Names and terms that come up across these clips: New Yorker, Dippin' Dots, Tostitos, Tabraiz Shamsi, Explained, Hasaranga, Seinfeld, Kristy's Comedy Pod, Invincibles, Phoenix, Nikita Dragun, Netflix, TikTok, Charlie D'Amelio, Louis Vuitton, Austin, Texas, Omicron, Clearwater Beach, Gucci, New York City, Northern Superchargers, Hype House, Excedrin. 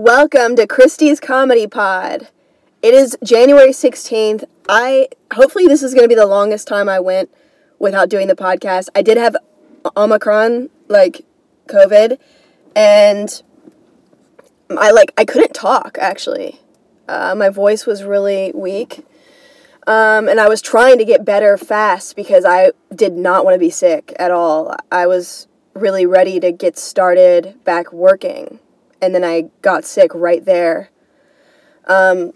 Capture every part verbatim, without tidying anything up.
Welcome to Kristy's Comedy Pod. It is January sixteenth. I hopefully this is going to be the longest time I went without doing the podcast. I did have Omicron, like COVID, and I like I couldn't talk actually. Uh, my voice was really weak, um, and I was trying to get better fast because I did not want to be sick at all. I was really ready to get started back working. And then I got sick right there. Um,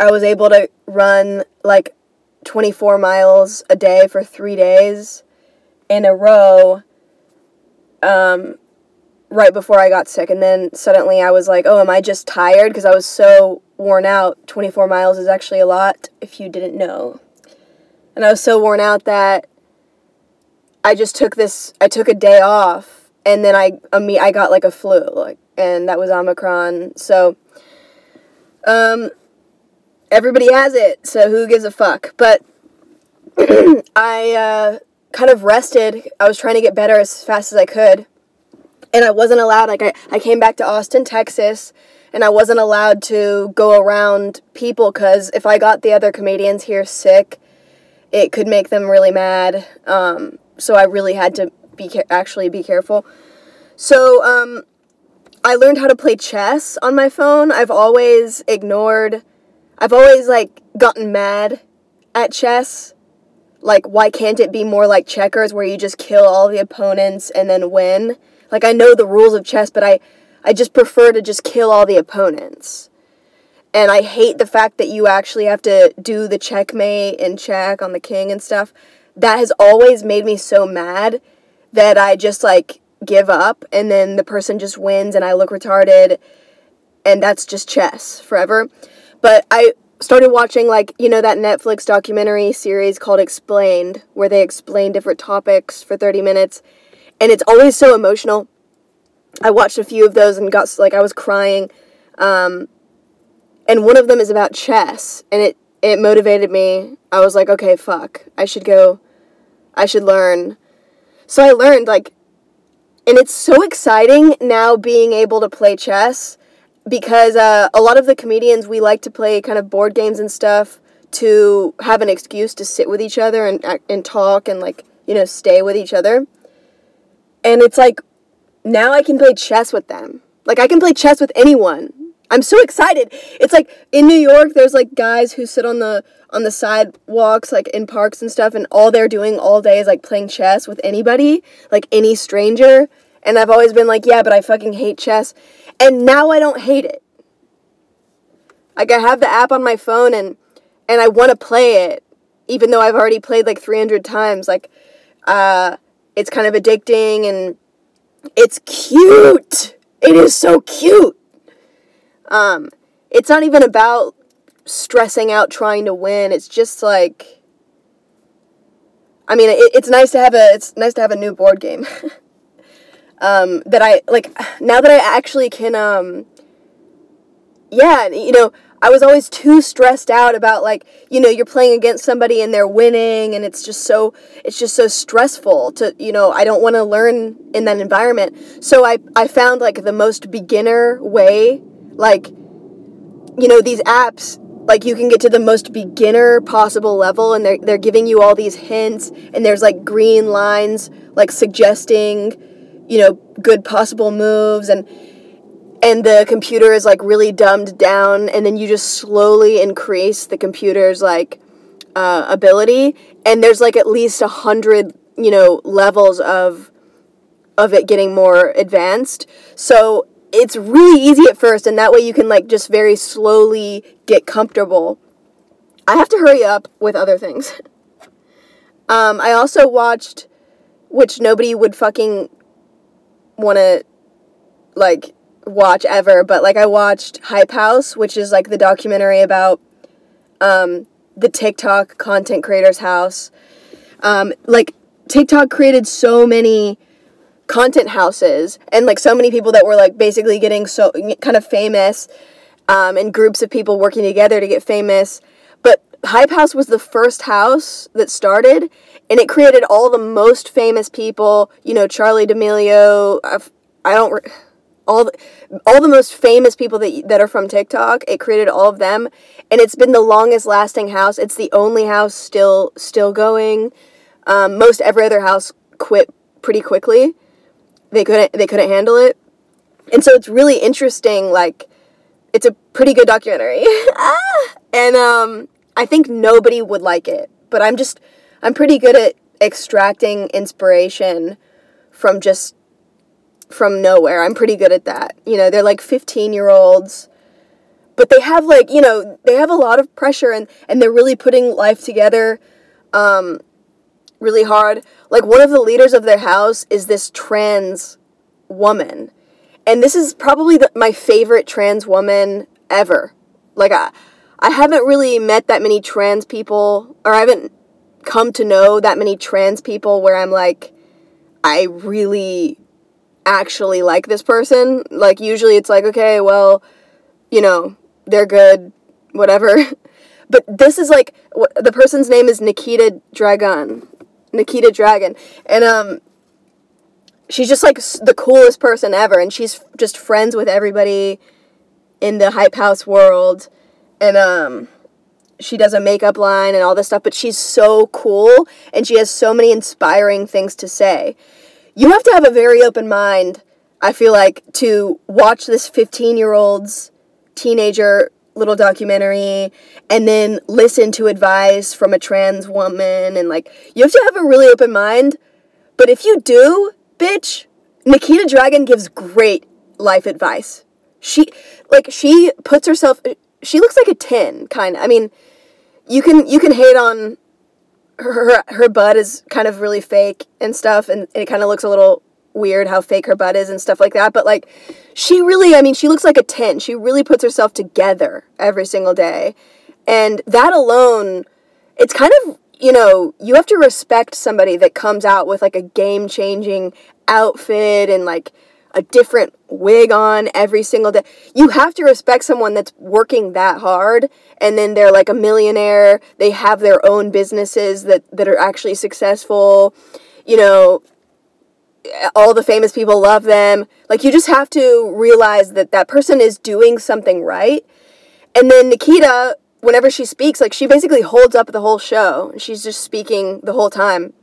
I was able to run like twenty-four miles a day for three days in a row um, right before I got sick. And then suddenly I was like, oh, am I just tired? Because I was so worn out. twenty-four miles is actually a lot if you didn't know. And I was so worn out that I just took this, I took a day off. And then I, I mean, I got like a flu, like, and that was Omicron. So, um, everybody has it. So who gives a fuck? But I uh, kind of rested. I was trying to get better as fast as I could, and I wasn't allowed. Like I, I came back to Austin, Texas, and I wasn't allowed to go around people because if I got the other comedians here sick, it could make them really mad. Um, so I really had to. Be actually be careful. So, um, I learned how to play chess on my phone. I've always ignored, I've always, like, gotten mad at chess. Like, why can't it be more like checkers where you just kill all the opponents and then win? Like, I know the rules of chess, but I, I just prefer to just kill all the opponents. And I hate the fact that you actually have to do the checkmate and check on the king and stuff. That has always made me so mad that I just, like, give up, and then the person just wins, and I look retarded, and that's just chess forever. But I started watching, like, you know that Netflix documentary series called Explained, where they explain different topics for thirty minutes, and it's always so emotional. I watched a few of those and got, like, I was crying, um, and one of them is about chess, and it, it motivated me. I was like, okay, fuck, I should go, I should learn. So I learned, like, and it's so exciting now being able to play chess because uh, a lot of the comedians, we like to play kind of board games and stuff to have an excuse to sit with each other and and talk and, like, you know, stay with each other. And it's like, now I can play chess with them. Like, I can play chess with anyone. I'm so excited. It's like, in New York, there's, like, guys who sit on the on the sidewalks, like, in parks and stuff, and all they're doing all day is, like, playing chess with anybody, like, any stranger, and I've always been like, yeah, but I fucking hate chess, and now I don't hate it. Like, I have the app on my phone, and, and I want to play it, even though I've already played, like, three hundred times, like, uh, it's kind of addicting, and it's cute! It is so cute! Um, it's not even about stressing out trying to win. It's just like, I mean, it, it's nice to have a, it's nice to have a new board game, um, that I, like, now that I actually can, um, yeah, you know, I was always too stressed out about, like, you know, you're playing against somebody and they're winning and it's just so, it's just so stressful to, you know, I don't want to learn in that environment. So I, I found, like, the most beginner way. Like, you know, these apps, like, you can get to the most beginner possible level, and they're, they're giving you all these hints, and there's, like, green lines, like, suggesting, you know, good possible moves, and and the computer is, like, really dumbed down, and then you just slowly increase the computer's, like, uh, ability, and there's, like, at least a hundred, you know, levels of of it getting more advanced, so it's really easy at first, and that way you can, like, just very slowly get comfortable. I have to hurry up with other things. um, I also watched, which nobody would fucking want to, like, watch ever, but, like, I watched Hype House, which is, like, the documentary about um, the TikTok content creator's house. Um, like, TikTok created so many content houses, and, like, so many people that were, like, basically getting so kind of famous, um, and groups of people working together to get famous, but Hype House was the first house that started, and it created all the most famous people, you know, Charlie D'Amelio, I don't, all the, all the most famous people that that are from TikTok. It created all of them, and it's been the longest lasting house. It's the only house still still going. Um, most every other house quit pretty quickly. They couldn't they couldn't handle it, and so it's really interesting. Like, it's a pretty good documentary, and um, I think nobody would like it. But I'm just I'm pretty good at extracting inspiration from just from nowhere. I'm pretty good at that. You know, they're like fifteen year olds, but they have like, you know, they have a lot of pressure, and, and they're really putting life together, um, really hard. Like, one of the leaders of their house is this trans woman. And this is probably the, my favorite trans woman ever. Like, I, I haven't really met that many trans people, or I haven't come to know that many trans people where I'm like, I really actually like this person. Like, usually it's like, okay, well, you know, they're good, whatever. But this is like, wh- the person's name is Nikita Dragun. Nikita Dragun. And um, she's just like s- the coolest person ever. And she's f- just friends with everybody in the Hype House world. And um, she does a makeup line and all this stuff. But she's so cool. And she has so many inspiring things to say. You have to have a very open mind, I feel like, to watch this fifteen-year-old's teenager little documentary and then listen to advice from a trans woman. And, like, you have to have a really open mind. But if you do, bitch, Nikita Dragun gives great life advice. She, like, she puts herself... She looks like a ten, kind of. I mean, you can you can hate on... Her, her her butt is kind of really fake and stuff, and, and it kind of looks a little weird how fake her butt is and stuff like that, but, like, she really, I mean, she looks like a ten. She really puts herself together every single day, and that alone, it's kind of, you know, you have to respect somebody that comes out with, like, a game-changing outfit and, like, a different wig on every single day. You have to respect someone that's working that hard, and then they're like a millionaire. They have their own businesses that, that are actually successful. You know, all the famous people love them. Like, you just have to realize that that person is doing something right. And then Nikita, whenever she speaks, like, she basically holds up the whole show. She's just speaking the whole time.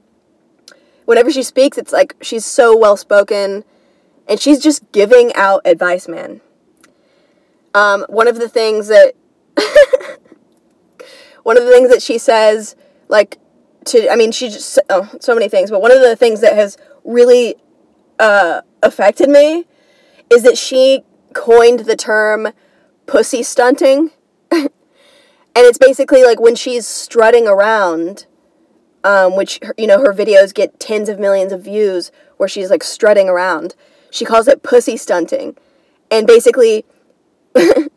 Whenever she speaks, it's like she's so well-spoken. And she's just giving out advice, man. Um, one of the things that... one of the things that she says, like, to... I mean, she just... Oh, so many things. But one of the things that has really uh, affected me is that she coined the term pussy stunting. And it's basically, like, when she's strutting around... Um, which, you know, her videos get tens of millions of views where she's, like, strutting around. She calls it pussy stunting. And basically, the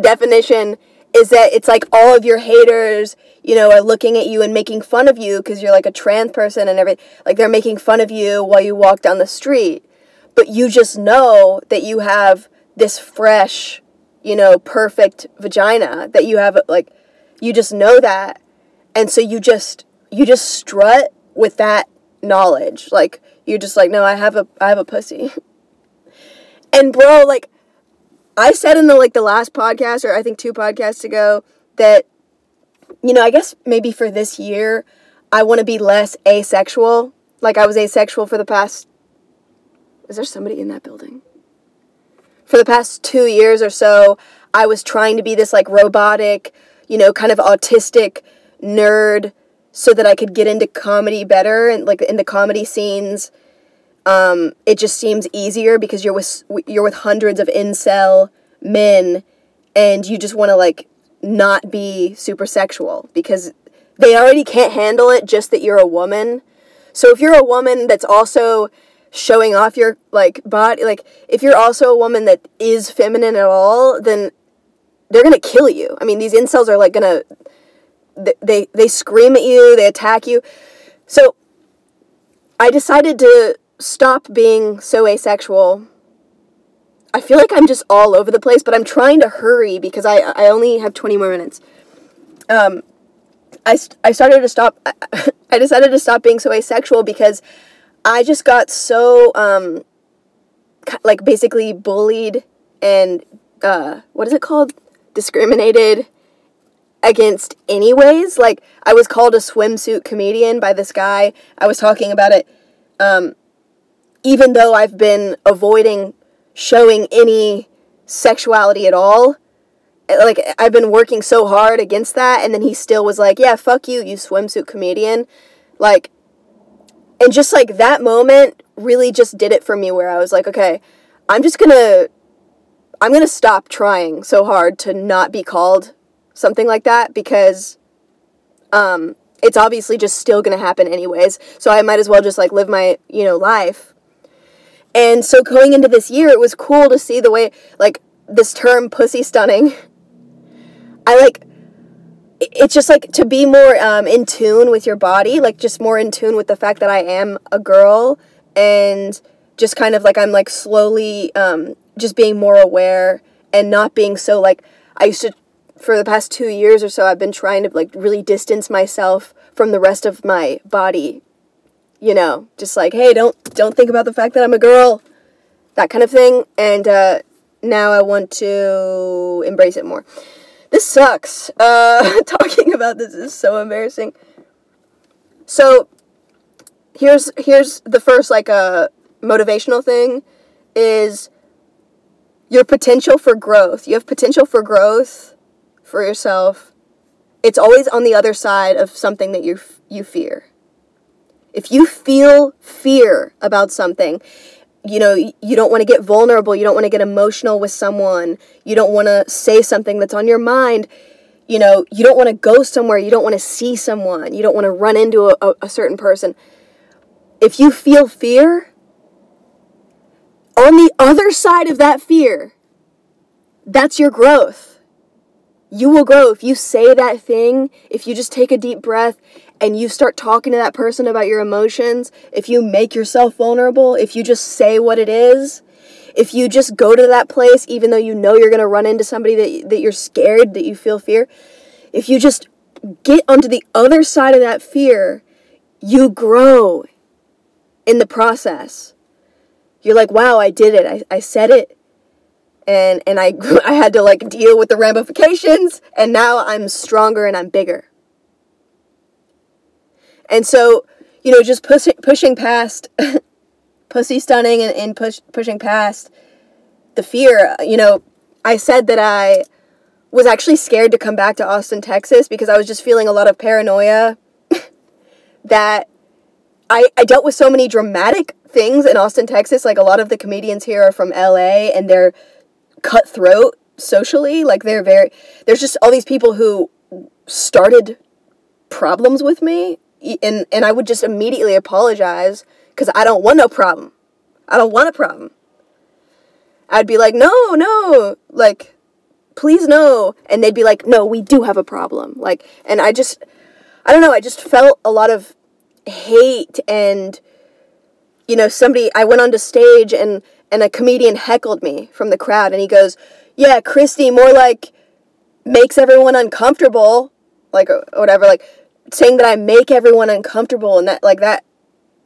definition is that it's like all of your haters, you know, are looking at you and making fun of you because you're, like, a trans person and everything. Like, they're making fun of you while you walk down the street. But you just know that you have this fresh, you know, perfect vagina. That you have, like, you just know that. And so you just, you just strut with that knowledge. Like, you're just like, no, I have a, I have a pussy. And bro, like, I said in the, like, the last podcast, or I think two podcasts ago, that, you know, I guess maybe for this year, I want to be less asexual. Like, I was asexual for the past, is there somebody in that building? For the past two years or so, I was trying to be this, like, robotic, you know, kind of autistic nerd, so that I could get into comedy better, and, like, in the comedy scenes, um, it just seems easier because you're with you're with hundreds of incel men, and you just want to, like, not be super sexual because they already can't handle it just that you're a woman. So if you're a woman that's also showing off your, like, body, like, if you're also a woman that is feminine at all, then they're gonna kill you. I mean, these incels are, like, gonna... They they scream at you, they attack you. So I decided to stop being so asexual. I feel like I'm just all over the place, but I'm trying to hurry because I, I only have twenty more minutes. Um, I, I started to stop, I, I decided to stop being so asexual because I just got so um, like basically bullied and uh, what is it called? discriminated against anyways. Like, I was called a swimsuit comedian by this guy. I was talking about it, um, even though I've been avoiding showing any sexuality at all. Like, I've been working so hard against that, and then he still was like, yeah, fuck you, you swimsuit comedian. Like, and just, like, that moment really just did it for me, where I was like, okay, I'm just gonna, I'm gonna stop trying so hard to not be called something like that, because, um, it's obviously just still gonna happen anyways, so I might as well just, like, live my, you know, life. And so going into this year, it was cool to see the way, like, this term, pussy stunning, I, like, it's just, like, to be more um, in tune with your body, like, just more in tune with the fact that I am a girl, and just kind of, like, I'm, like, slowly um, just being more aware, and not being so, like, I used to, for the past two years or so, I've been trying to, like, really distance myself from the rest of my body, you know, just, like, hey, don't, don't think about the fact that I'm a girl, that kind of thing, and, uh, now I want to embrace it more. This sucks. Uh, talking about this is so embarrassing. So, here's here's the first, like, uh, motivational thing, is your potential for growth. You have potential for growth for yourself. It's always on the other side of something that you you fear. If you feel fear about something, you know, you don't want to get vulnerable, you don't want to get emotional with someone, you don't want to say something that's on your mind, you know, you don't want to go somewhere, you don't want to see someone, you don't want to run into a, a certain person. If you feel fear, on the other side of that fear, that's your growth. You will grow if you say that thing, if you just take a deep breath and you start talking to that person about your emotions, if you make yourself vulnerable, if you just say what it is, if you just go to that place, even though you know you're going to run into somebody that, that you're scared, that you feel fear, if you just get onto the other side of that fear, you grow in the process. You're like, wow, I did it. I, I said it. And and I I had to, like, deal with the ramifications, and now I'm stronger and I'm bigger. And so, you know, just push, pushing past, pussy stunning and, and push, pushing past the fear. You know, I said that I was actually scared to come back to Austin, Texas, because I was just feeling a lot of paranoia that I, I dealt with so many dramatic things in Austin, Texas. Like, a lot of the comedians here are from L A, and they're cutthroat socially. Like, they're very, there's just all these people who started problems with me. And and I would just immediately apologize, because I don't want no problem. I don't want a problem. I'd be like, no, no, like, please no. And they'd be like, no, we do have a problem. Like, and I just, I don't know, I just felt a lot of hate, and, you know, somebody, I went onto stage, and, and a comedian heckled me from the crowd, and he goes, yeah, Kristy more like makes everyone uncomfortable, like, or whatever, like, saying that I make everyone uncomfortable, and that, like, that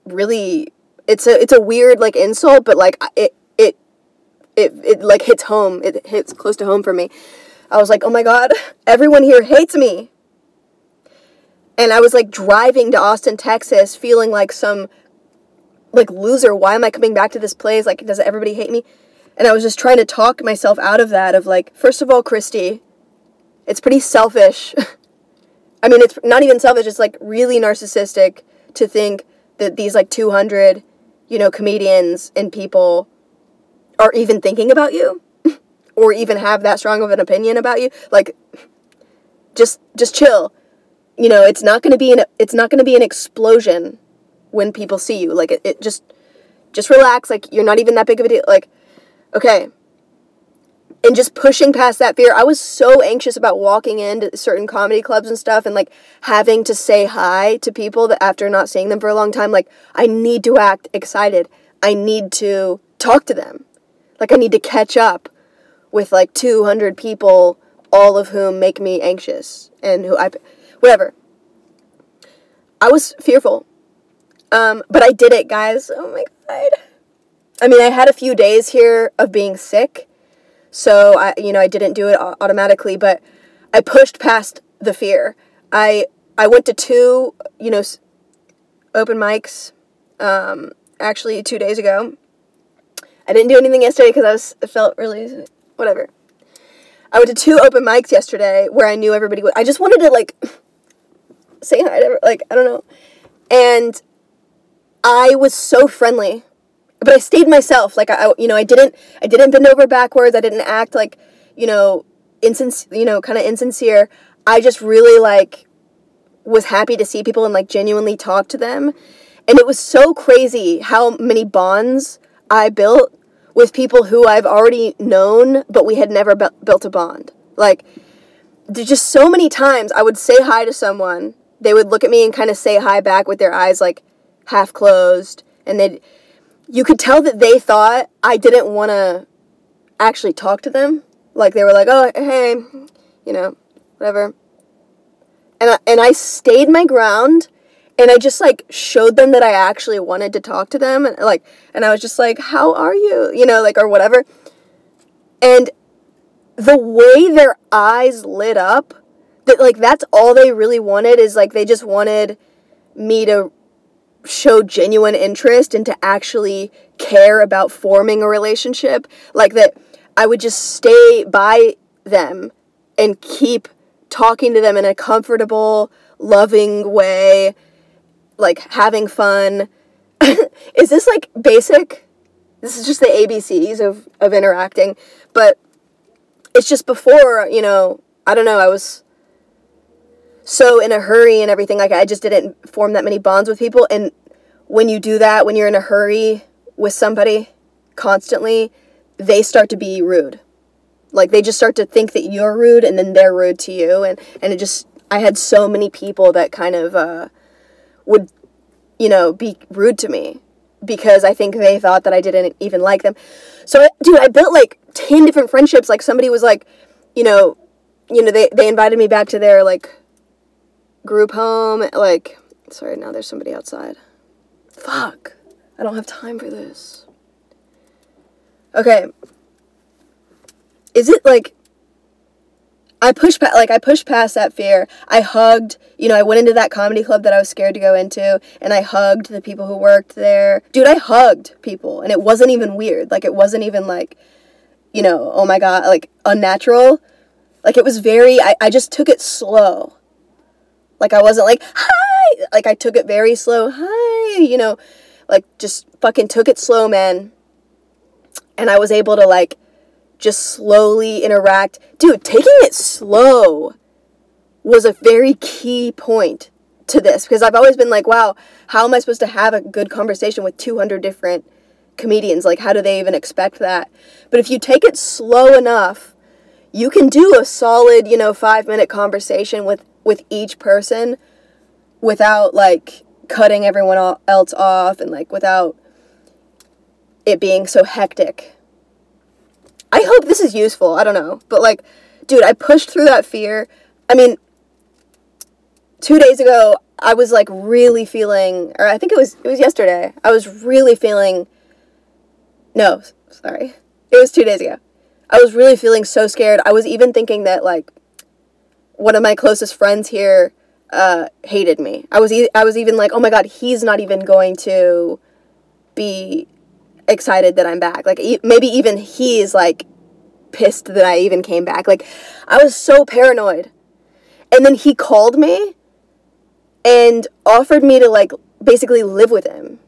really, it's a, it's a weird, like, insult, but, like, it, it, it, it, like, hits home, it hits close to home for me. I was like, oh my God, everyone here hates me. And I was, like, driving to Austin, Texas, feeling like some, like, loser. Why am I coming back to this place? Like, does everybody hate me? And I was just trying to talk myself out of that, of, like, first of all, Kristy, it's pretty selfish. I mean, it's not even selfish, it's, like, really narcissistic to think that these, like, two hundred, you know, comedians and people are even thinking about you, or even have that strong of an opinion about you. Like, just, just chill. You know, it's not going to be an, it's not going to be an explosion when people see you. Like, it, it just, just relax. Like, you're not even that big of a deal. Like, okay. And just pushing past that fear. I was so anxious about walking into certain comedy clubs and stuff, and, like, having to say hi to people that after not seeing them for a long time, like, I need to act excited. I need to talk to them. Like, I need to catch up with, like, two hundred people, all of whom make me anxious, and who I, whatever. I was fearful. Um, but I did it, guys. Oh my God. I mean, I had a few days here of being sick, so I, you know, I didn't do it automatically, but I pushed past the fear. I I went to two, you know, open mics, um, actually two days ago. I didn't do anything yesterday because I was I felt really whatever. I went to two open mics yesterday where I knew everybody would. I just wanted to like say hi, to, like I don't know, and I was so friendly. But I stayed myself. Like I, you know, I didn't, I didn't bend over backwards. I didn't act like, you know, insinc- you know, kind of insincere. I just really like was happy to see people and like genuinely talk to them. And it was so crazy how many bonds I built with people who I've already known, but we had never be- built a bond. Like there's just so many times I would say hi to someone. They would look at me and kind of say hi back with their eyes like half closed, and they'd. You could tell that they thought I didn't want to actually talk to them. Like, they were like, oh, hey, you know, whatever. And I, and I stayed my ground, and I just, like, showed them that I actually wanted to talk to them. And, like, and I was just like, how are you? You know, like, or whatever. And the way their eyes lit up, that, like, that's all they really wanted is, like, they just wanted me to show genuine interest and to actually care about forming a relationship, like that I would just stay by them and keep talking to them in a comfortable, loving way, like having fun. Is this like basic? This is just the A B Cs of, of interacting, but it's just before, you know, I don't know, I was so in a hurry and everything, like I just didn't form that many bonds with people. And when you do that, when you're in a hurry with somebody constantly, they start to be rude. Like they just start to think that you're rude, and then they're rude to you. And, and it just, I had so many people that kind of uh, would, you know, be rude to me because I think they thought that I didn't even like them. So dude, I built like ten different friendships. Like somebody was like, you know, you know, they, they invited me back to their like group home, like, sorry, now there's somebody outside. Fuck. I don't have time for this. Okay. Is it, like, I pushed, pa- like, I pushed past that fear. I hugged, you know, I went into that comedy club that I was scared to go into, and I hugged the people who worked there. Dude, I hugged people, and it wasn't even weird. Like, it wasn't even, like, you know, oh my God, like, unnatural. Like, it was very, I, I just took it slow. Like, I wasn't like, hi! Like, I took it very slow. Hi! You know, like, just fucking took it slow, man. And I was able to, like, just slowly interact. Dude, taking it slow was a very key point to this. Because I've always been like, wow, how am I supposed to have a good conversation with two hundred different comedians? Like, how do they even expect that? But if you take it slow enough, you can do a solid, you know, five-minute conversation with with each person without like cutting everyone else off and like without it being so hectic. I hope this is useful. I don't know. But like, dude, I pushed through that fear. I mean, two days ago I was like really feeling, or I think it was, it was yesterday. I was really feeling, no, sorry. It was two days ago. I was really feeling so scared. I was even thinking that like, one of my closest friends here uh, hated me. I was e- I was even like, oh my God, he's not even going to be excited that I'm back. Like, e- maybe even he's, like, pissed that I even came back. Like, I was so paranoid. And then he called me and offered me to, like, basically live with him.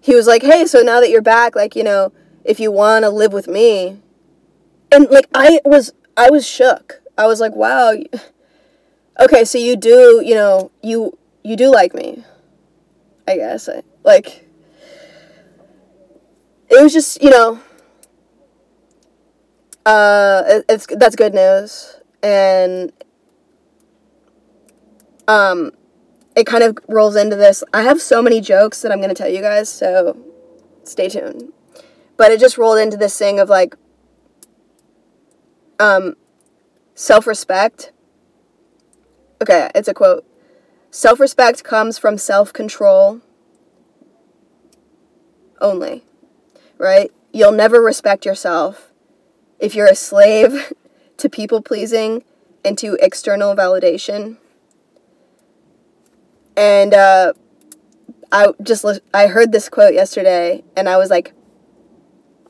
He was like, hey, so now that you're back, like, you know, if you want to live with me. And, like, I was I was shook. I was like, wow, okay, so you do, you know, you you do like me, I guess. I, like, it was just, you know, uh, it, it's that's good news, and um, it kind of rolls into this. I have so many jokes that I'm going to tell you guys, so stay tuned. But it just rolled into this thing of, like, um... self-respect. Okay, it's a quote. Self-respect comes from self-control only. right? You'll never respect yourself if you're a slave to people-pleasing and to external validation. And uh, I just li- I heard this quote yesterday, and I was, like,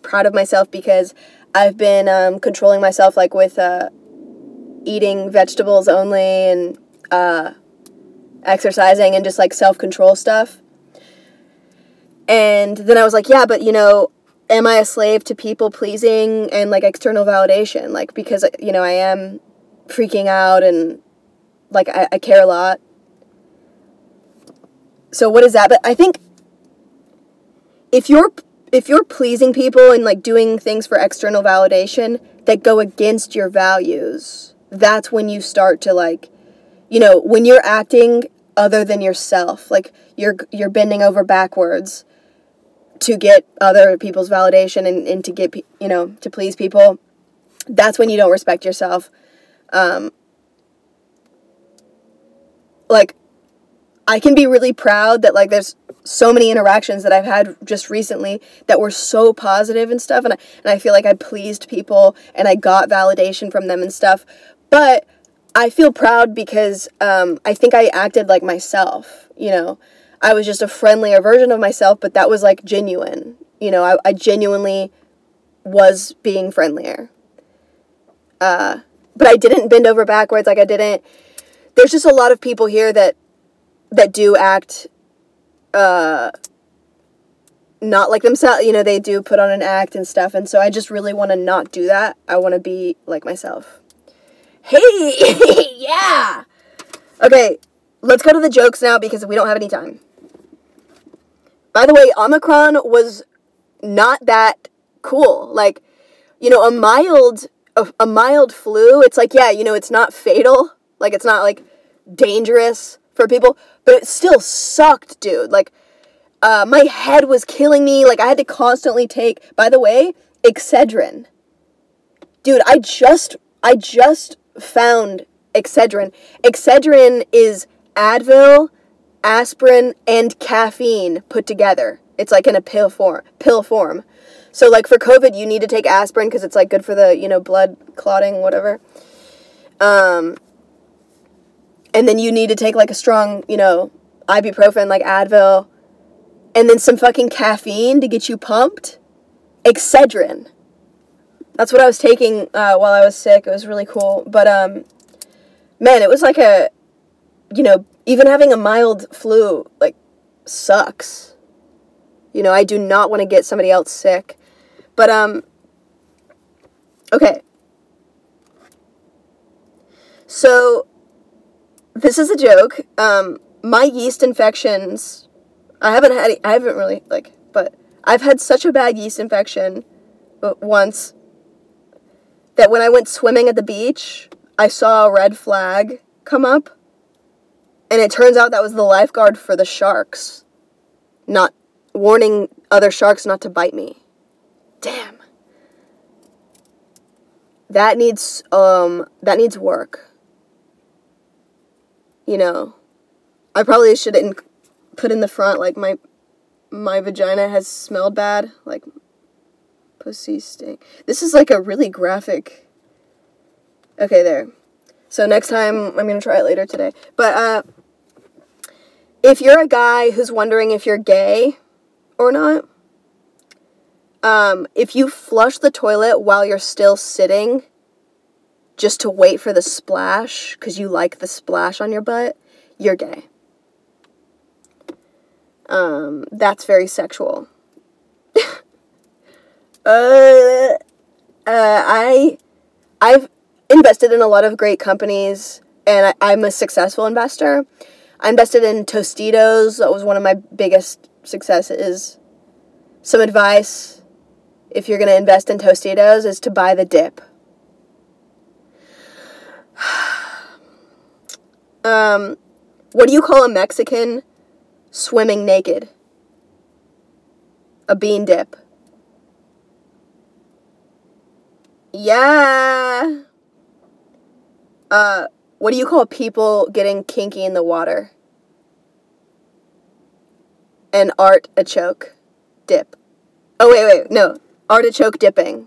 proud of myself because I've been um, controlling myself, like, with uh, eating vegetables only and uh, exercising and just, like, self-control stuff. And then I was like, yeah, but, you know, am I a slave to people-pleasing and, like, external validation? Like, because, you know, I am freaking out and, like, I, I care a lot. So what is that? But I think if you're if you're pleasing people and, like, doing things for external validation that go against your values, that's when you start to, like, you know, when you're acting other than yourself, like, you're you're bending over backwards to get other people's validation and, and to get, you know, to please people, that's when you don't respect yourself. Um, like, I can be really proud that, like, there's so many interactions that I've had just recently that were so positive and stuff, and I, and I feel like I pleased people and I got validation from them and stuff, but I feel proud because um, I think I acted like myself, you know. I was just a friendlier version of myself, but that was, like, genuine. You know, I, I genuinely was being friendlier. Uh, but I didn't bend over backwards. Like, I didn't... There's just a lot of people here that that do act uh, not like themselves. You know, they do put on an act and stuff. And so I just really want to not do that. I want to be like myself. Hey! Yeah! Okay, let's go to the jokes now because we don't have any time. By the way, Omicron was not that cool. Like, you know, a mild a, a mild flu, it's like, yeah, you know, it's not fatal. Like, it's not, like, dangerous for people. But it still sucked, dude. Like, uh, my head was killing me. Like, I had to constantly take, by the way, Excedrin. Dude, I just, I just found Excedrin. Excedrin is Advil, aspirin, and caffeine put together. It's like in a pill form. Pill form. So, like, for COVID, you need to take aspirin because it's, like, good for the, you know, blood clotting, whatever. Um, and then you need to take, like, a strong, you know, ibuprofen, like Advil, and then some fucking caffeine to get you pumped. Excedrin. That's what I was taking uh, while I was sick. It was really cool. But, um, man, it was like a, you know, even having a mild flu, like, sucks. You know, I do not want to get somebody else sick. But, um, okay. So, this is a joke. Um, my yeast infections, I haven't had, I haven't really, like, but I've had such a bad yeast infection once that when I went swimming at the beach, I saw a red flag come up. And it turns out that was the lifeguard for the sharks, not warning other sharks not to bite me. Damn. That needs um that needs work. You know, I probably should inc- put in the front, like, my my vagina has smelled bad, like pussy stink. This is, like, a really graphic. Okay, there. So next time, I'm going to try it later today. But uh, if you're a guy who's wondering if you're gay or not, um, if you flush the toilet while you're still sitting just to wait for the splash because you like the splash on your butt, you're gay. Um, that's very sexual. uh, uh, I, I've... invested in a lot of great companies, and I, I'm a successful investor. I invested in Tostitos. That was one of my biggest successes. Some advice, if you're going to invest in Tostitos, is to buy the dip. um, what do you call a Mexican swimming naked? A bean dip. Yeah. Uh, what do you call people getting kinky in the water? An art a choke. Dip. Oh, wait, wait, no. Artichoke dipping.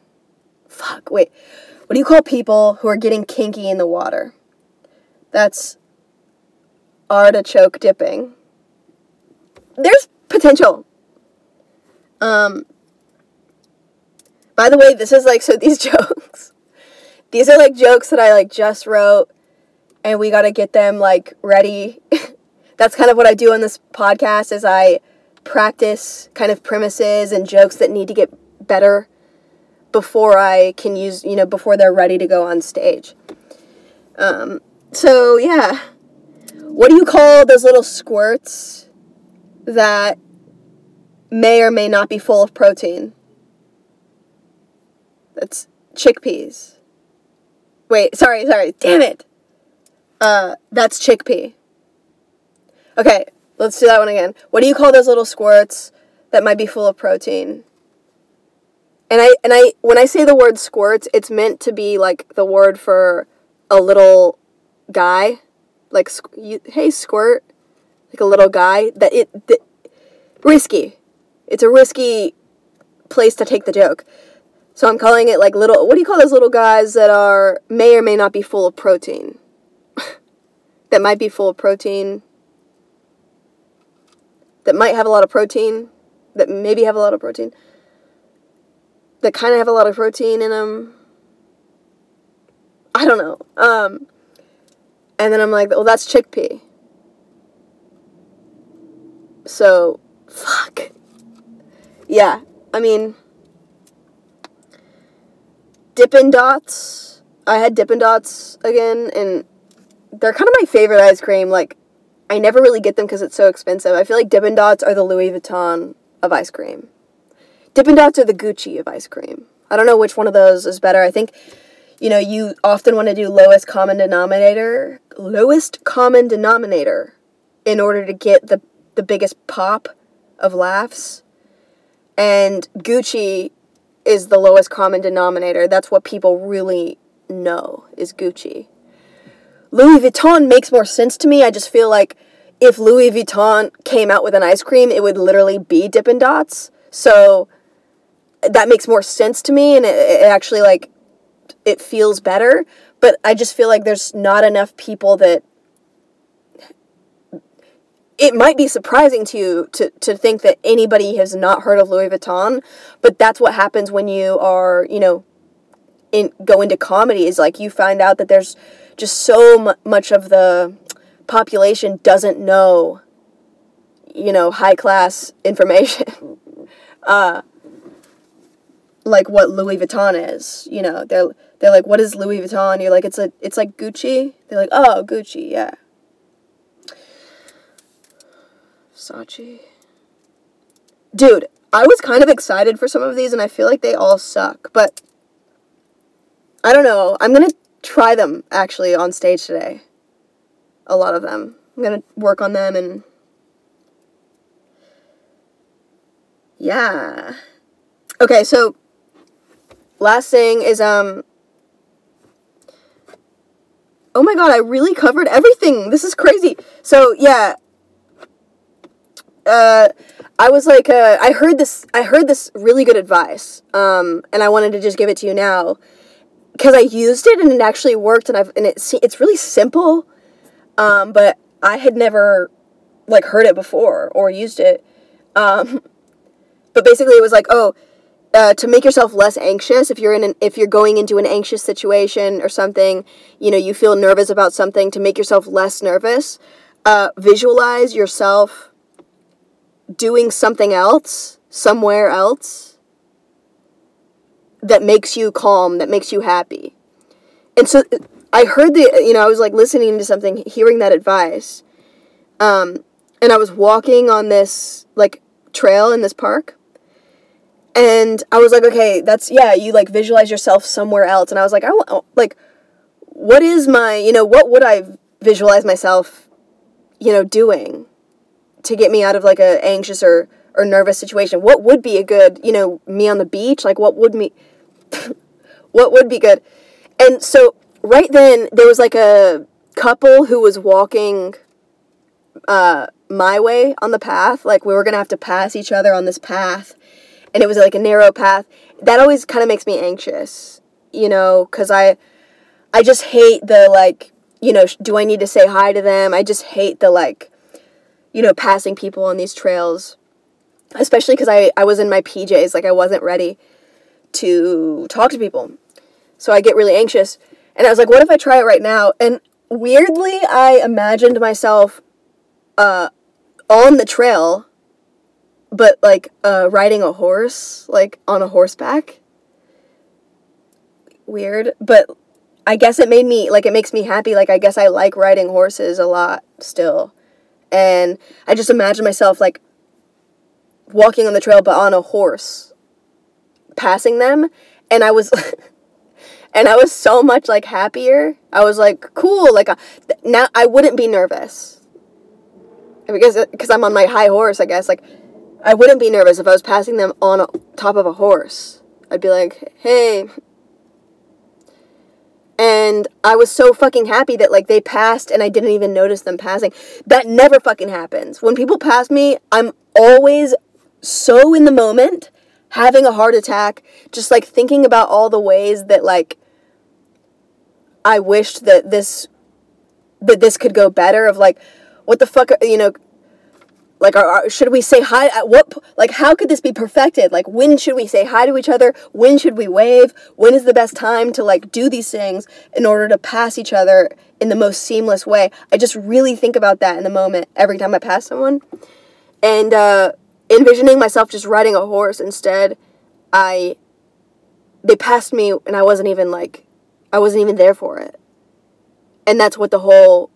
Fuck, wait. What do you call people who are getting kinky in the water? That's artichoke dipping. There's potential. Um, by the way, this is like, so these jokes, these are like jokes that I like just wrote and we got to get them like ready. That's kind of what I do on this podcast is I practice kind of premises and jokes that need to get better before I can use, you know, before they're ready to go on stage. Um, so yeah, what do you call those little squirts that may or may not be full of protein? That's chickpeas. Wait, sorry, sorry, damn it. Uh, that's chickpea. Okay, let's do that one again. What do you call those little squirts that might be full of protein? And I, and I, when I say the word squirts, it's meant to be like the word for a little guy, like, you, hey, squirt, like a little guy, that it, that, risky. It's a risky place to take the joke. So I'm calling it like little, what do you call those little guys that are, may or may not be full of protein? That might be full of protein. That might have a lot of protein. That maybe have a lot of protein. That kind of have a lot of protein in them. I don't know. Um, and then I'm like, well, that's chickpea. So, fuck. Yeah, I mean, Dippin' Dots. I had Dippin' Dots again, and they're kind of my favorite ice cream. Like, I never really get them because it's so expensive. I feel like Dippin' Dots are the Louis Vuitton of ice cream. Dippin' Dots are the Gucci of ice cream. I don't know which one of those is better. I think, you know, you often want to do lowest common denominator, lowest common denominator in order to get the, the biggest pop of laughs. And Gucci is the lowest common denominator. That's what people really know is Gucci. Louis Vuitton makes more sense to me. I just feel like if Louis Vuitton came out with an ice cream, it would literally be Dippin' Dots. So that makes more sense to me, and it, it actually, like, it feels better, but I just feel like there's not enough people that, it might be surprising to you to, to think that anybody has not heard of Louis Vuitton, but that's what happens when you are, you know, in go into comedy, is like you find out that there's just so m- much of the population doesn't know, you know, high-class information. Uh, like what Louis Vuitton is, you know, they're, they're like, what is Louis Vuitton? You're like, it's a, it's like Gucci. They're like, oh, Gucci. Yeah. Saatchi. Dude, I was kind of excited for some of these and I feel like they all suck, but I don't know. I'm going to try them actually on stage today. A lot of them. I'm going to work on them and yeah. Okay, so last thing is, um, oh my god, I really covered everything. This is crazy. So, yeah, uh, I was like, uh, I heard this, I heard this really good advice, um, and I wanted to just give it to you now, because I used it, and it actually worked, and I've, and it, it's really simple, um, but I had never, like, heard it before, or used it, um, but basically it was like, oh, Uh, to make yourself less anxious, if you're in an, if you're going into an anxious situation or something, you know, you feel nervous about something, to make yourself less nervous, uh, visualize yourself doing something else, somewhere else, that makes you calm, that makes you happy. And so I heard the, you know, I was like listening to something, hearing that advice, um, and I was walking on this, like, trail in this park. And I was like, okay, that's, yeah, you, like, visualize yourself somewhere else. And I was like, I want, like, what is my, you know, what would I visualize myself, you know, doing to get me out of, like, a anxious or, or nervous situation? What would be a good, you know, me on the beach? Like, what would me, what would be good? And so right then there was, like, a couple who was walking uh, my way on the path. Like, we were going to have to pass each other on this path. and it was like a narrow path. That always kind of makes me anxious, you know, because I, I just hate the, like, you know, do I need to say hi to them? I just hate the, like, you know, passing people on these trails, especially because I, I was in my P Js, like, I wasn't ready to talk to people, so I get really anxious, and I was like, what if I try it right now? And weirdly, I imagined myself uh, on the trail, but, like, uh, riding a horse, like, on a horseback. Weird, but I guess it made me, like, it makes me happy, like, I guess I like riding horses a lot still, and I just imagine myself, like, walking on the trail, but on a horse, passing them, and I was, and I was so much, like, happier. I was, like, cool, like, now I wouldn't be nervous, because, because I'm on my high horse, I guess, like, I wouldn't be nervous if I was passing them on a, top of a horse. I'd be like, hey. And I was so fucking happy that, like, they passed and I didn't even notice them passing. That never fucking happens. When people pass me, I'm always so in the moment, having a heart attack, just, like, thinking about all the ways that, like, I wished that this, that this could go better, of, like, what the fuck, you know, like, are, are, should we say hi, at what, like, how could this be perfected, like, when should we say hi to each other, when should we wave, when is the best time to, like, do these things in order to pass each other in the most seamless way. I just really think about that in the moment, every time I pass someone, and, uh, envisioning myself just riding a horse instead, I, they passed me, and I wasn't even, like, I wasn't even there for it, and that's what the whole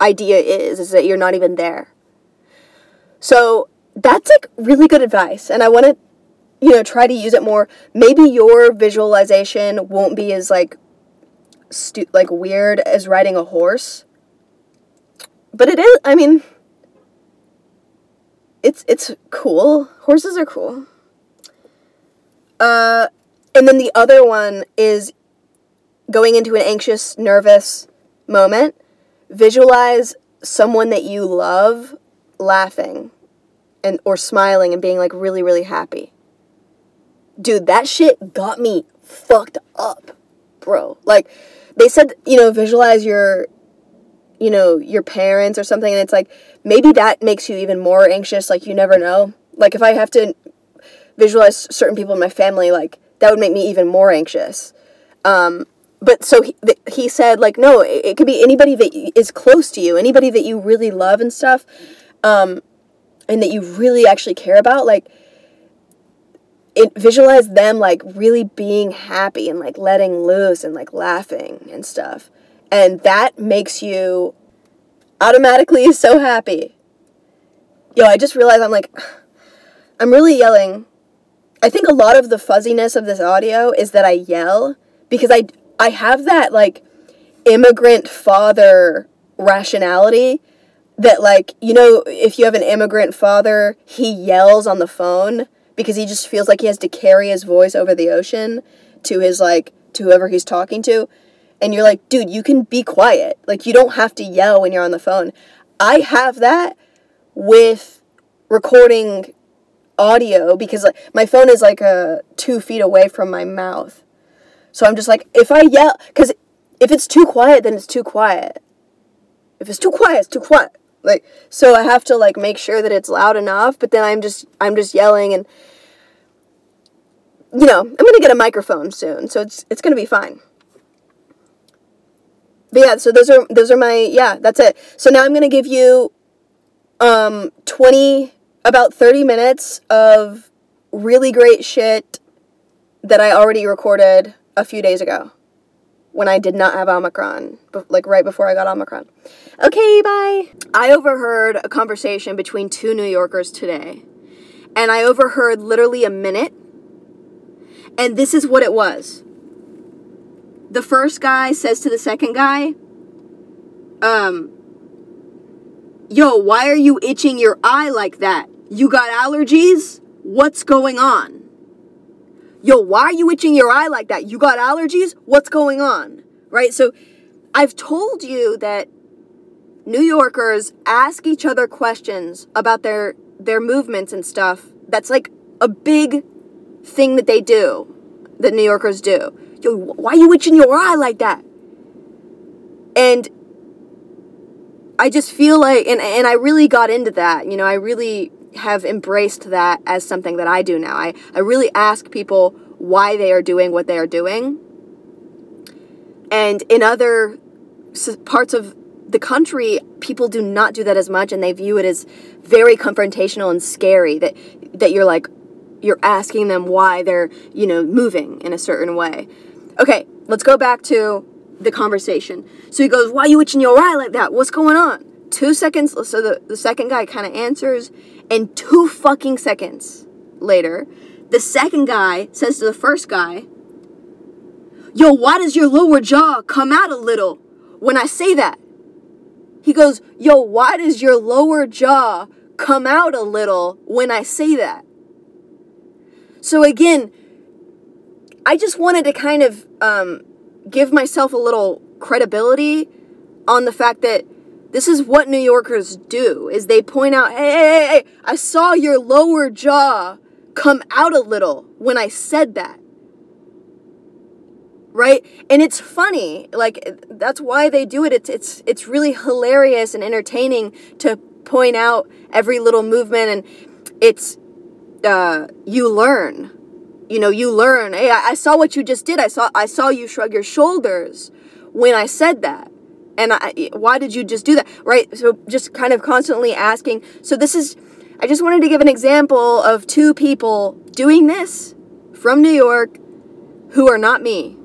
idea is, is that you're not even there. So that's, like, really good advice, and I want to, you know, try to use it more. Maybe your visualization won't be as, like, stu- like weird as riding a horse, but it is, I mean, it's, it's cool. Horses are cool. Uh, and then the other one is going into an anxious, nervous moment. Visualize someone that you love laughing and or smiling and being, like, really, really happy. Dude, that shit got me fucked up, bro. Like, they said, you know, visualize your, you know, your parents or something, and it's like, maybe that makes you even more anxious, like, you never know. Like, if I have to visualize certain people in my family, like, that would make me even more anxious. Um, but so he, he said, like, no, it, it could be anybody that is close to you, anybody that you really love and stuff, Um, and that you really actually care about, like, it, visualize them, like, really being happy and, like, letting loose and, like, laughing and stuff. And that makes you automatically so happy. Yo, I just realized I'm, like, I'm really yelling. I think a lot of the fuzziness of this audio is that I yell because I, I have that, like, immigrant father rationality that, like, you know, if you have an immigrant father, he yells on the phone because he just feels like he has to carry his voice over the ocean to his, like, to whoever he's talking to. And you're like, dude, you can be quiet. Like, you don't have to yell when you're on the phone. I have that with recording audio because, like, my phone is, like, uh, two feet away from my mouth. So I'm just like, if I yell, because if it's too quiet, then it's too quiet. If it's too quiet, it's too quiet. Like, so I have to, like, make sure that it's loud enough, but then I'm just, I'm just yelling, and, you know, I'm going to get a microphone soon, so it's, it's going to be fine. But yeah, so those are, those are my, yeah, that's it. So now I'm going to give you, um, twenty, about thirty minutes of really great shit that I already recorded a few days ago, when I did not have Omicron, like, right before I got Omicron. Okay, bye! I overheard a conversation between two New Yorkers today, and I overheard literally a minute, and this is what it was. The first guy says to the second guy, um, yo, why are you itching your eye like that? You got allergies? What's going on? Yo, why are you itching your eye like that? You got allergies? What's going on? Right? So I've told you that New Yorkers ask each other questions about their, their movements and stuff. That's, like, a big thing that they do, that New Yorkers do. Yo, why are you itching your eye like that? And I just feel like, and, and I really got into that, you know, I really have embraced that as something that I do now. I, I really ask people why they are doing what they are doing. And in other parts of the country, people do not do that as much, and they view it as very confrontational and scary that, that you're like, you're asking them why they're, you know, moving in a certain way. Okay, let's go back to the conversation. So he goes, why are you itching your eye like that? What's going on? Two seconds, so the, the second guy kind of answers, and two fucking seconds later, the second guy says to the first guy, yo, why does your lower jaw come out a little when I say that? He goes, yo, why does your lower jaw come out a little when I say that? So again, I just wanted to kind of um, give myself a little credibility on the fact that this is what New Yorkers do, is they point out, hey, hey, hey, hey, I saw your lower jaw come out a little when I said that. Right? And it's funny. Like, that's why they do it. It's it's it's really hilarious and entertaining to point out every little movement. And it's, uh, you learn. You know, you learn. Hey, I, I saw what you just did. I saw I saw you shrug your shoulders when I said that. And I, why did you just do that? Right? So just kind of constantly asking. So this is, I just wanted to give an example of two people doing this from New York who are not me.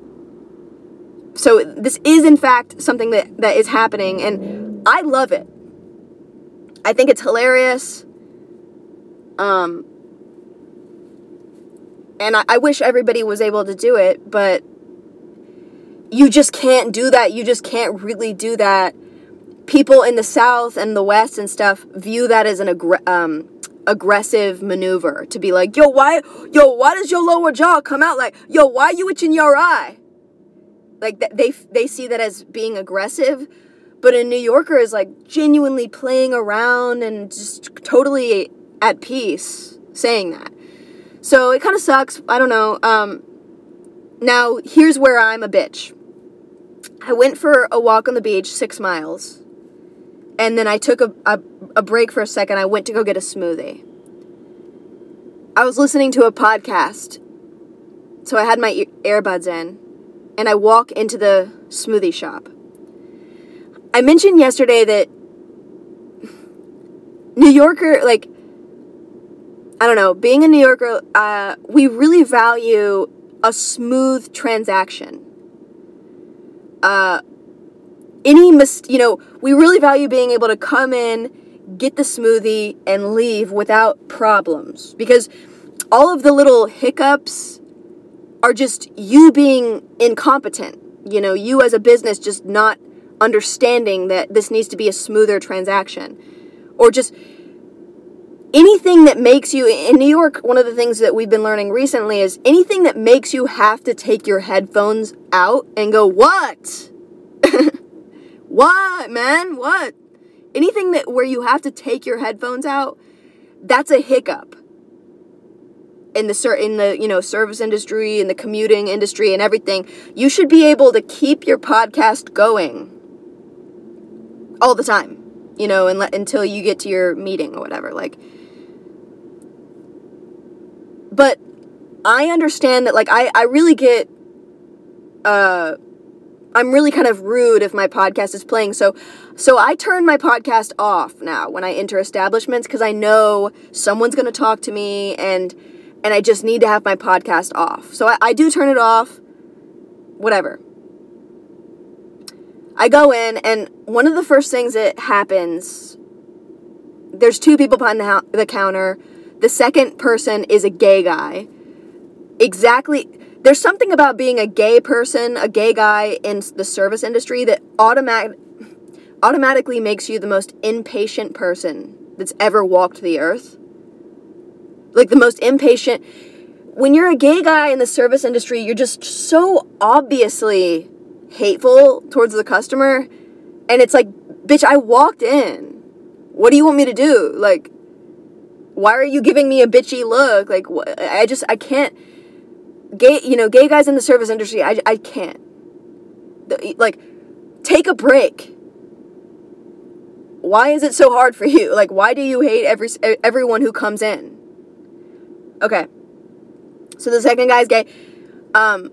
So this is, in fact, something that, that is happening, and I love it. I think it's hilarious. Um, and I, I wish everybody was able to do it, but you just can't do that. You just can't really do that. People in the South and the West and stuff view that as an aggr- um, aggressive maneuver, to be like, yo, why, yo, why does your lower jaw come out like, yo, why are you itching your eye? Like, they they see that as being aggressive, but a New Yorker is, like, genuinely playing around and just totally at peace saying that. So it kind of sucks. I don't know. Um, now, here's where I'm a bitch. I went for a walk on the beach, six miles, and then I took a, a, a break for a second. I went to go get a smoothie. I was listening to a podcast, so I had my e- earbuds in. And I walk into the smoothie shop. I mentioned yesterday that New Yorker, like, I don't know, being a New Yorker, uh, we really value a smooth transaction. Uh, any, mis- you know, we really value being able to come in, get the smoothie, and leave without problems. Because all of the little hiccups are just you being incompetent, you know, you as a business just not understanding that this needs to be a smoother transaction, or just anything that makes you, in New York, one of the things that we've been learning recently is anything that makes you have to take your headphones out and go, what? What, man? What? Anything that where you have to take your headphones out, that's a hiccup. In the in the you know service industry, in the commuting industry, and everything, you should be able to keep your podcast going all the time, you know, and let, until you get to your meeting or whatever. Like, but I understand that. Like, I I really get. Uh, I'm really kind of rude if my podcast is playing. So, so I turn my podcast off now when I enter establishments because I know someone's going to talk to me and. And I just need to have my podcast off. So I, I do turn it off. Whatever. I go in, and one of the first things that happens, there's two people behind the, ho- the counter. The second person is a gay guy. Exactly. There's something about being a gay person, a gay guy in the service industry that automatic automatically makes you the most impatient person that's ever walked the earth. Like, the most impatient. When you're a gay guy in the service industry, you're just so obviously hateful towards the customer. And it's like, bitch, I walked in. What do you want me to do? Like, why are you giving me a bitchy look? Like, wh- I just, I can't, gay, you know, gay guys in the service industry, I, I can't. Like, take a break. Why is it so hard for you? Like, why do you hate every everyone who comes in? Okay. So the second guy's gay. Um,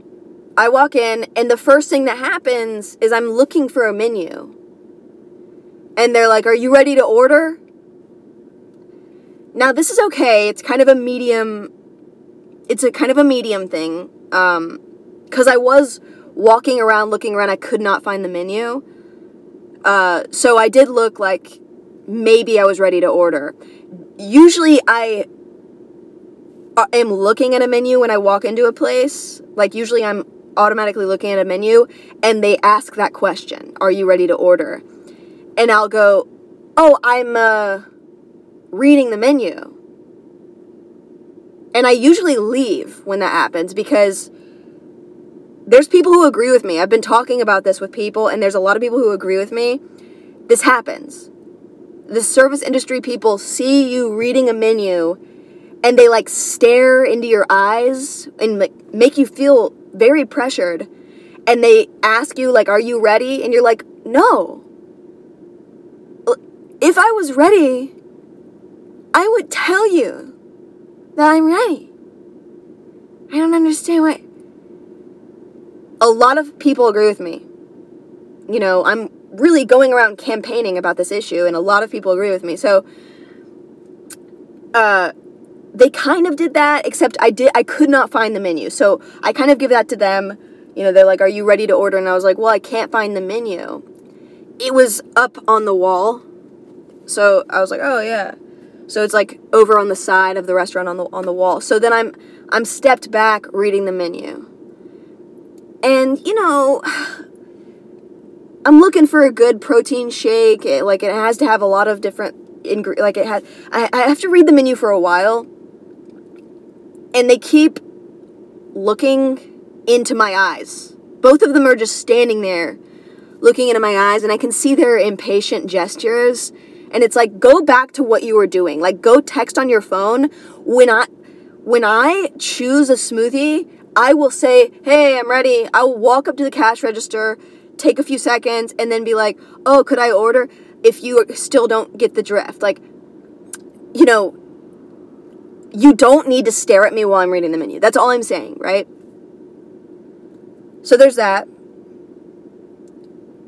I walk in, and the first thing that happens is I'm looking for a menu. And they're like, are you ready to order? Now, this is okay. It's kind of a medium... It's a kind of a medium thing. Um, because I was walking around, looking around. I could not find the menu. Uh, so I did look like maybe I was ready to order. Usually I am looking at a menu when I walk into a place. Like, usually I'm automatically looking at a menu, and they ask that question. Are you ready to order? And I'll go, oh, I'm uh, reading the menu. And I usually leave when that happens, because there's people who agree with me. I've been talking about this with people, and there's a lot of people who agree with me. This happens. The service industry people see you reading a menu, and they, like, stare into your eyes and, like, make you feel very pressured. And they ask you, like, are you ready? And you're like, no. If I was ready, I would tell you that I'm ready. I don't understand why. A lot of people agree with me. You know, I'm really going around campaigning about this issue, and a lot of people agree with me. So, uh, they kind of did that, except I did, I could not find the menu. So I kind of give that to them. You know, they're like, are you ready to order? And I was like, well, I can't find the menu. It was up on the wall. So I was like, oh yeah. So it's like over on the side of the restaurant on the on the wall. So then I'm I'm stepped back reading the menu. And, you know, I'm looking for a good protein shake. It, like, it has to have a lot of different ingredients. Like, it has, I, I have to read the menu for a while. And they keep looking into my eyes. Both of them are just standing there looking into my eyes. And I can see their impatient gestures. And it's like, go back to what you were doing. Like, go text on your phone. When I, when I choose a smoothie, I will say, hey, I'm ready. I'll walk up to the cash register, take a few seconds, and then be like, oh, could I order? If you still don't get the drift. Like, you know, you don't need to stare at me while I'm reading the menu. That's all I'm saying, right? So there's that.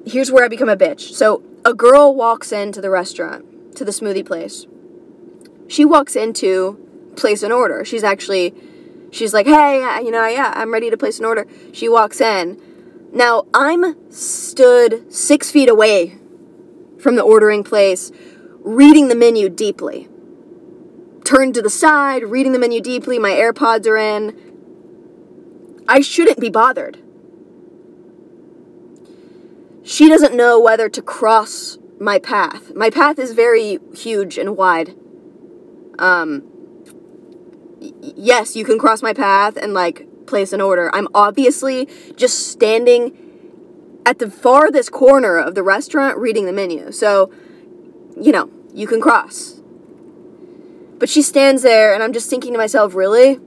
Here's where I become a bitch. So a girl walks into the restaurant, to the smoothie place. She walks in to place an order. She's actually... She's like, hey, you know, yeah, I'm ready to place an order. She walks in. Now, I'm stood six feet away from the ordering place, reading the menu deeply. Turned to the side, reading the menu deeply. My AirPods are in. I shouldn't be bothered. She doesn't know whether to cross my path. My path is very huge and wide. Um... Yes, you can cross my path and, like, place an order. I'm obviously just standing at the farthest corner of the restaurant reading the menu. So, you know, you can cross. But she stands there, and I'm just thinking to myself, really?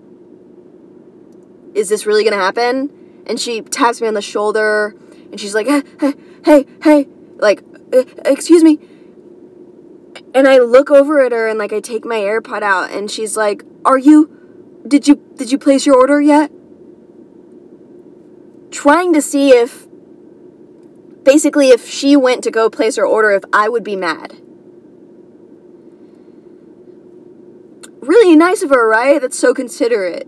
Is this really going to happen? And she taps me on the shoulder, and she's like, hey, hey, hey, hey. Like, excuse me. And I look over at her, and, like, I take my AirPod out, and she's like, Are you, did you, did you place your order yet? Trying to see if, basically if she went to go place her order, if I would be mad. Really nice of her, right? That's so considerate.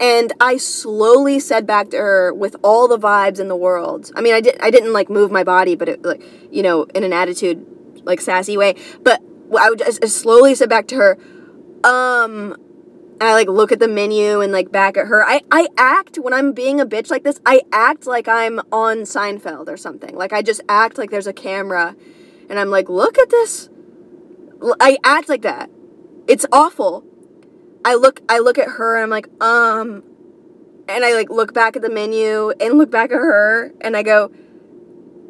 And I slowly said back to her with all the vibes in the world. I mean, I, did, I didn't like move my body, but it, like, you know, in an attitude, like sassy way, but I would just slowly sit back to her. Um, I, like, look at the menu and, like, back at her. I, I act, when I'm being a bitch like this, I act like I'm on Seinfeld or something. Like, I just act like there's a camera, and I'm like, look at this. I act like that. It's awful. I look, I look at her, and I'm like, um, and I, like, look back at the menu and look back at her, and I go,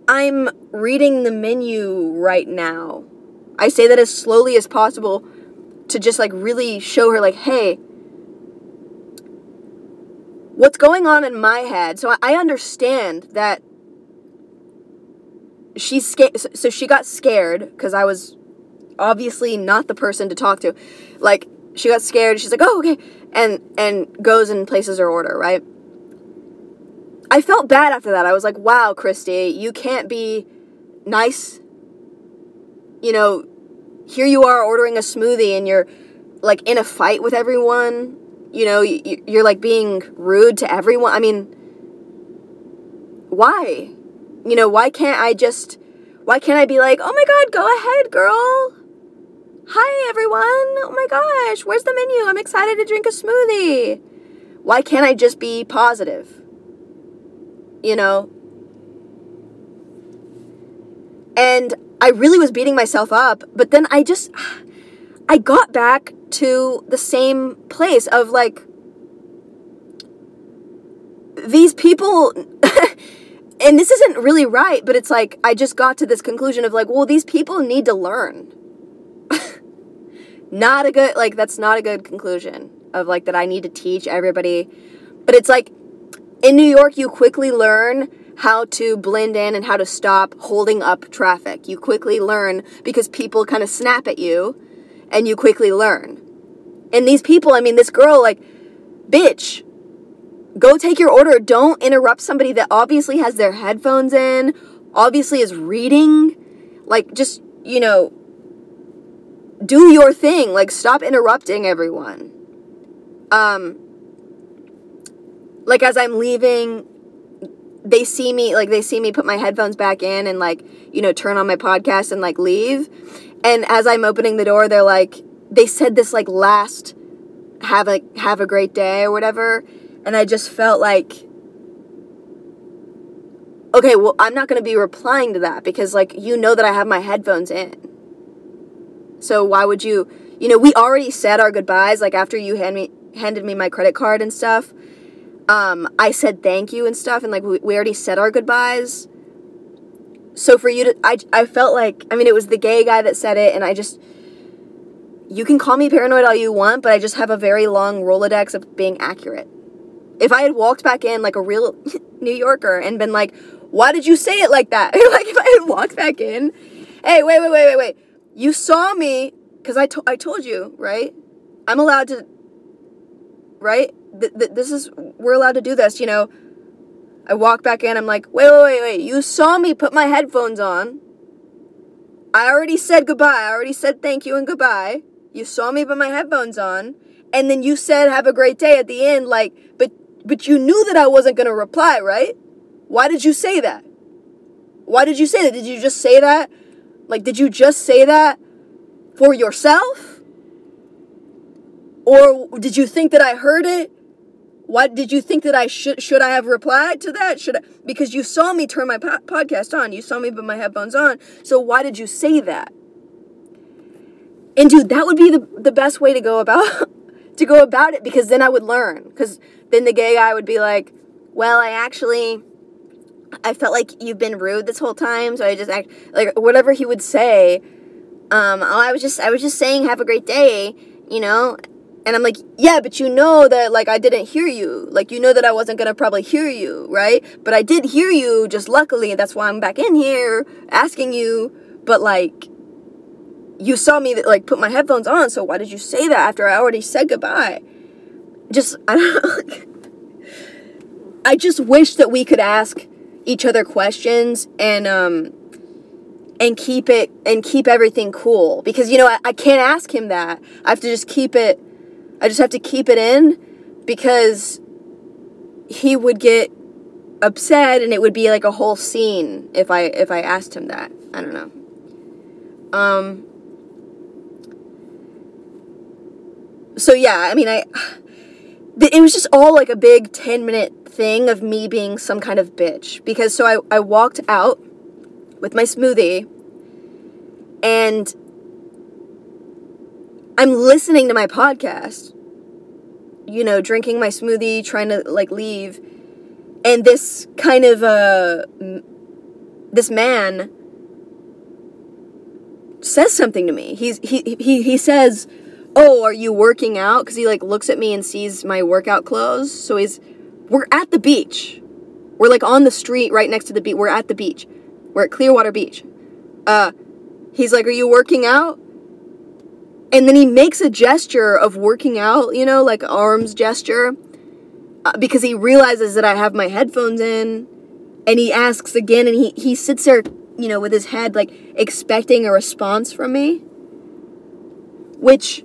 I'm reading the menu right now. I say that as slowly as possible to just, like, really show her, like, hey, what's going on in my head? So I understand that she's scared. So she got scared because I was obviously not the person to talk to. Like, she got scared. She's like, oh, okay. And, and goes and places her order, right? I felt bad after that. I was like, wow, Kristy, you can't be nice. You know, here you are ordering a smoothie and you're, like, in a fight with everyone. You know, you're, like, being rude to everyone. I mean, why? You know, why can't I just, why can't I be like, oh, my God, go ahead, girl. Hi, everyone. Oh, my gosh, where's the menu? I'm excited to drink a smoothie. Why can't I just be positive? You know? And I really was beating myself up, but then I just, I got back to the same place of, like, these people, and this isn't really right, but it's like, I just got to this conclusion of, like, well, these people need to learn. Not a good, like, that's not a good conclusion of, like, that I need to teach everybody. But it's like, in New York, you quickly learn how to blend in and how to stop holding up traffic. You quickly learn because people kind of snap at you. And you quickly learn. And these people, I mean, this girl, like, bitch, go take your order. Don't interrupt somebody that obviously has their headphones in, obviously is reading. Like, just, you know, do your thing. Like, stop interrupting everyone. Um, like, as I'm leaving, they see me, like, they see me put my headphones back in and, like, you know, turn on my podcast and, like, leave. And as I'm opening the door, they're like, they said this, like, last, have a, have a great day or whatever. And I just felt like, okay, well, I'm not going to be replying to that because, like, you know that I have my headphones in. So why would you, you know, we already said our goodbyes, like, after you hand me, handed me my credit card and stuff. Um, I said thank you and stuff. And, like, we, we already said our goodbyes. So for you to, I, I felt like, I mean, it was the gay guy that said it, and I just, you can call me paranoid all you want, but I just have a very long Rolodex of being accurate. If I had walked back in like a real New Yorker and been like, why did you say it like that? Like, if I had walked back in, hey, wait, wait, wait, wait, wait. You saw me, because I, to- I told you, right? I'm allowed to, right? Th- th- this is, we're allowed to do this, you know? I walk back in, I'm like, wait, wait, wait, wait, you saw me put my headphones on. I already said goodbye. I already said thank you and goodbye. You saw me put my headphones on. And then you said have a great day at the end, like, but but you knew that I wasn't going to reply, right? Why did you say that? Why did you say that? Did you just say that? Like, did you just say that for yourself? Or did you think that I heard it? What did you think that I should, should I have replied to that? Should I, because you saw me turn my po- podcast on. You saw me put my headphones on. So why did you say that? And dude, that would be the, the best way to go about, to go about it, because then I would learn. Cause then the gay guy would be like, well, I actually, I felt like you've been rude this whole time. So I just act like whatever he would say. Um, oh, I was just, I was just saying, have a great day, you know? And I'm like, yeah, but you know that, like, I didn't hear you. Like, you know that I wasn't going to probably hear you, right? But I did hear you, just luckily. That's why I'm back in here asking you. But, like, you saw me, like, put my headphones on. So why did you say that after I already said goodbye? Just, I don't know. I just wish that we could ask each other questions and, um, and keep it, and keep everything cool. Because, you know, I, I can't ask him that. I have to just keep it. I just have to keep it in because he would get upset and it would be like a whole scene if I if I asked him that. I don't know. Um, so yeah, I mean, I it was just all like a big ten-minute thing of me being some kind of bitch. Because so I, I walked out with my smoothie and I'm listening to my podcast, you know, drinking my smoothie, trying to, like, leave. And this kind of, uh, m- this man says something to me. He's he he he says, "Oh, are you working out?" Because he like looks at me and sees my workout clothes. So he's, we're at the beach. We're like on the street right next to the beach. We're at the beach. We're at Clearwater Beach. Uh, he's like, "Are you working out?" And then he makes a gesture of working out, you know, like arms gesture, uh, because he realizes that I have my headphones in, and he asks again, and he, he sits there, you know, with his head, like, expecting a response from me, which,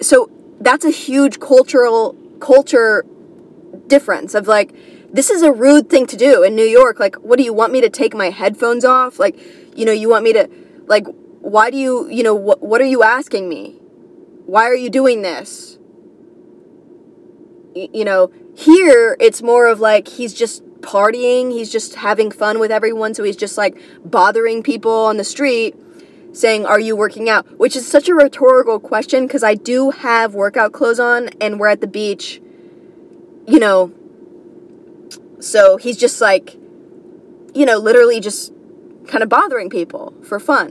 so that's a huge cultural, culture difference of, like, this is a rude thing to do in New York. Like, what do you want me to take my headphones off? Like, you know, you want me to... Like, why do you, you know, wh- what are you asking me? Why are you doing this? Y- you know, here, it's more of, like, he's just partying. He's just having fun with everyone. So he's just, like, bothering people on the street saying, "Are you working out?" Which is such a rhetorical question because I do have workout clothes on and we're at the beach, you know. So he's just, like, you know, literally just... kind of bothering people for fun.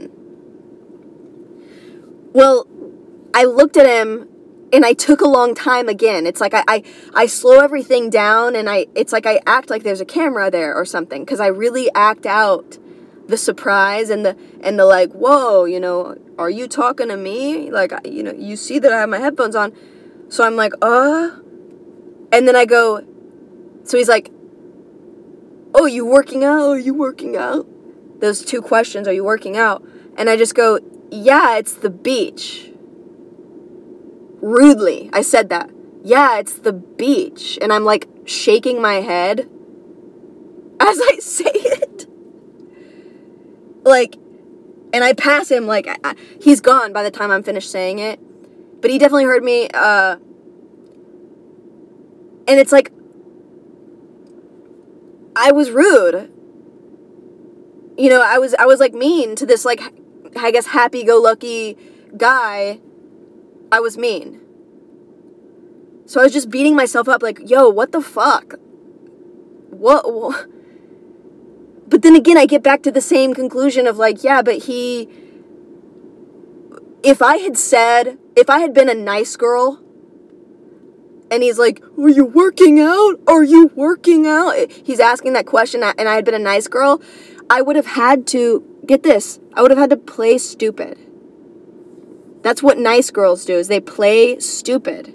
Well, I looked at him and I took a long time again. It's like I, I, I slow everything down and I it's like I act like there's a camera there or something because I really act out the surprise and the and the like, whoa, you know, are you talking to me? Like, you know, you see that I have my headphones on. So I'm like, uh and then I go, so he's like, "Oh, you working out? Are you working out?" Those two questions, "Are you working out?" And I just go, "Yeah, it's the beach." Rudely, I said that. "Yeah, it's the beach." And I'm like shaking my head as I say it. Like, and I pass him, like, I, I, he's gone by the time I'm finished saying it. But he definitely heard me. Uh, and it's like, I was rude. You know, I was, I was, like, mean to this, like, I guess, happy-go-lucky guy. I was mean. So I was just beating myself up, like, yo, what the fuck? What, what? But then again, I get back to the same conclusion of, like, yeah, but he... If I had said... If I had been a nice girl... And he's like, "Were you working out? Are you working out?" He's asking that question, and I had been a nice girl... I would have had to, get this, I would have had to play stupid. That's what nice girls do, is they play stupid.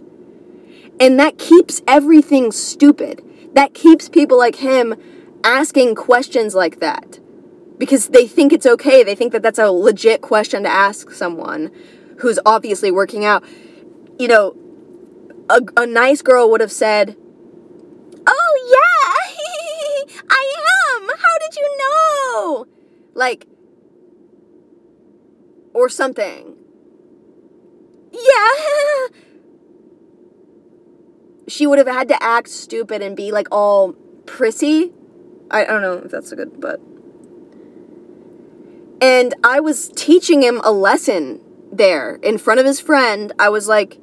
And that keeps everything stupid. That keeps people like him asking questions like that. Because they think it's okay. They think that that's a legit question to ask someone who's obviously working out. You know, a, a nice girl would have said, "Oh, yeah. I am! How did you know?" Like, or something. Yeah. She would have had to act stupid and be, like, all prissy. I, I don't know if that's a good, but. And I was teaching him a lesson there in front of his friend. I was like,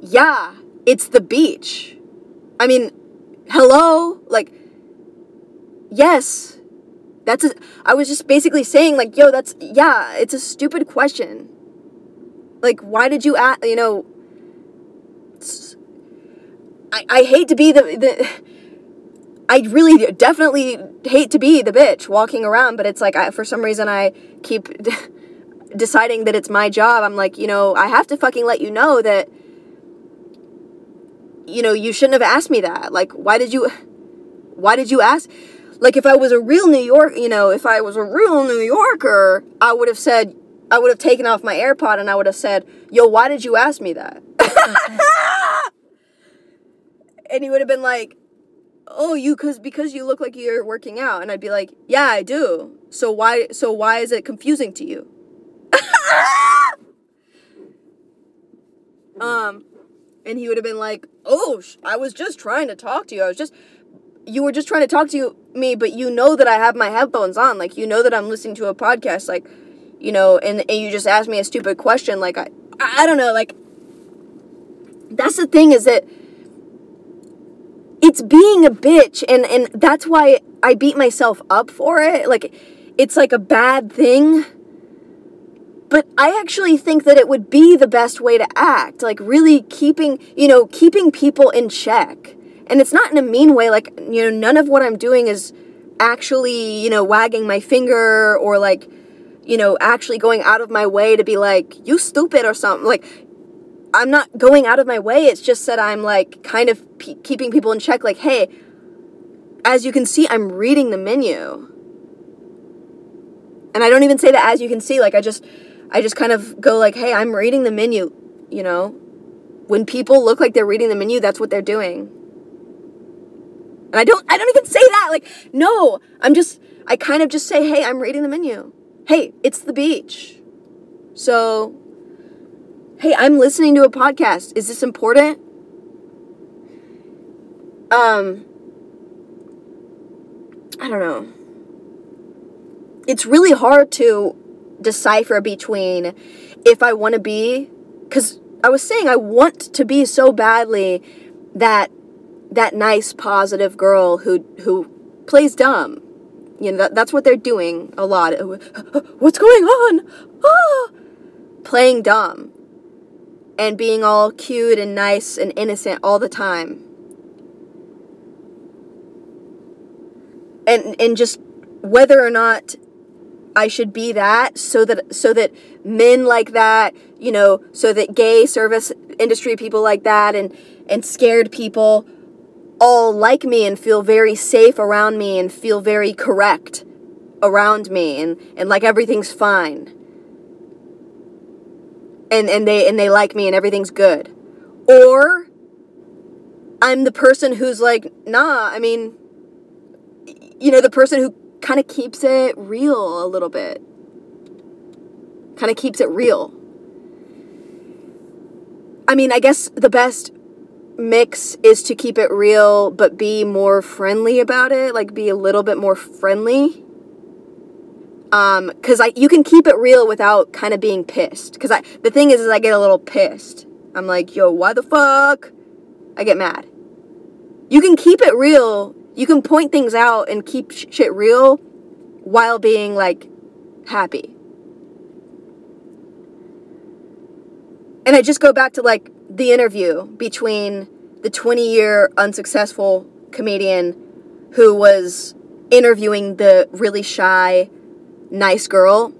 "Yeah, it's the beach. I mean, hello?" Like, yes, that's a, I was just basically saying, like, yo, that's, yeah, it's a stupid question. Like, why did you ask, you know, I, I hate to be the, the, I really definitely hate to be the bitch walking around, but it's like, I, for some reason, I keep d- deciding that it's my job. I'm like, you know, I have to fucking let you know that, you know, you shouldn't have asked me that. Like, why did you, why did you ask? Like, if I was a real New York, you know, if I was a real New Yorker, I would have said, I would have taken off my AirPod and I would have said, "Yo, why did you ask me that?" And he would have been like, "Oh, you, cause, because you look like you're working out." And I'd be like, "Yeah, I do. So why, so why is it confusing to you?" um, and he would have been like, "Oh, I was just trying to talk to you. I was just... You were just trying to talk to you, me, but you know that I have my headphones on. Like, you know that I'm listening to a podcast. Like, you know, and, and you just asked me a stupid question. Like, I, I don't know. Like, that's the thing is that it's being a bitch. And, and that's why I beat myself up for it. Like, it's like a bad thing. But I actually think that it would be the best way to act, like really keeping, you know, keeping people in check. And it's not in a mean way, like, you know, none of what I'm doing is actually, you know, wagging my finger or like, you know, actually going out of my way to be like, you stupid or something. Like, I'm not going out of my way. It's just that I'm like kind of pe- keeping people in check. Like, hey, as you can see, I'm reading the menu. And I don't even say that as you can see, like I just, I just kind of go like, hey, I'm reading the menu, you know? When people look like they're reading the menu, that's what they're doing. And I don't, I don't even say that. Like, no, I'm just, I kind of just say, hey, I'm reading the menu. Hey, it's the beach. So, hey, I'm listening to a podcast. Is this important? Um, I don't know. It's really hard to decipher between if I want to be, because I was saying I want to be so badly that that nice, positive girl who who plays dumb. You know, that, that's what they're doing a lot. What's going on? Ah! Playing dumb and being all cute and nice and innocent all the time. And and just whether or not I should be that so that so that men like that, you know, so that gay service industry people like that and, and scared people all like me and feel very safe around me and feel very correct around me and, and like everything's fine. And and they and they like me and everything's good. Or I'm the person who's like, nah, I mean, you know, the person who kind of keeps it real a little bit. Kind of keeps it real. I mean, I guess the best mix is to keep it real, but be more friendly about it. Like, be a little bit more friendly. Um, cause I, you can keep it real without kind of being pissed. Cause I, the thing is, is I get a little pissed. I'm like, yo, why the fuck? I get mad. You can keep it real. You can point things out and keep sh- shit real while being, like, happy. And I just go back to, like, the interview between the twenty-year unsuccessful comedian who was interviewing the really shy, nice girl.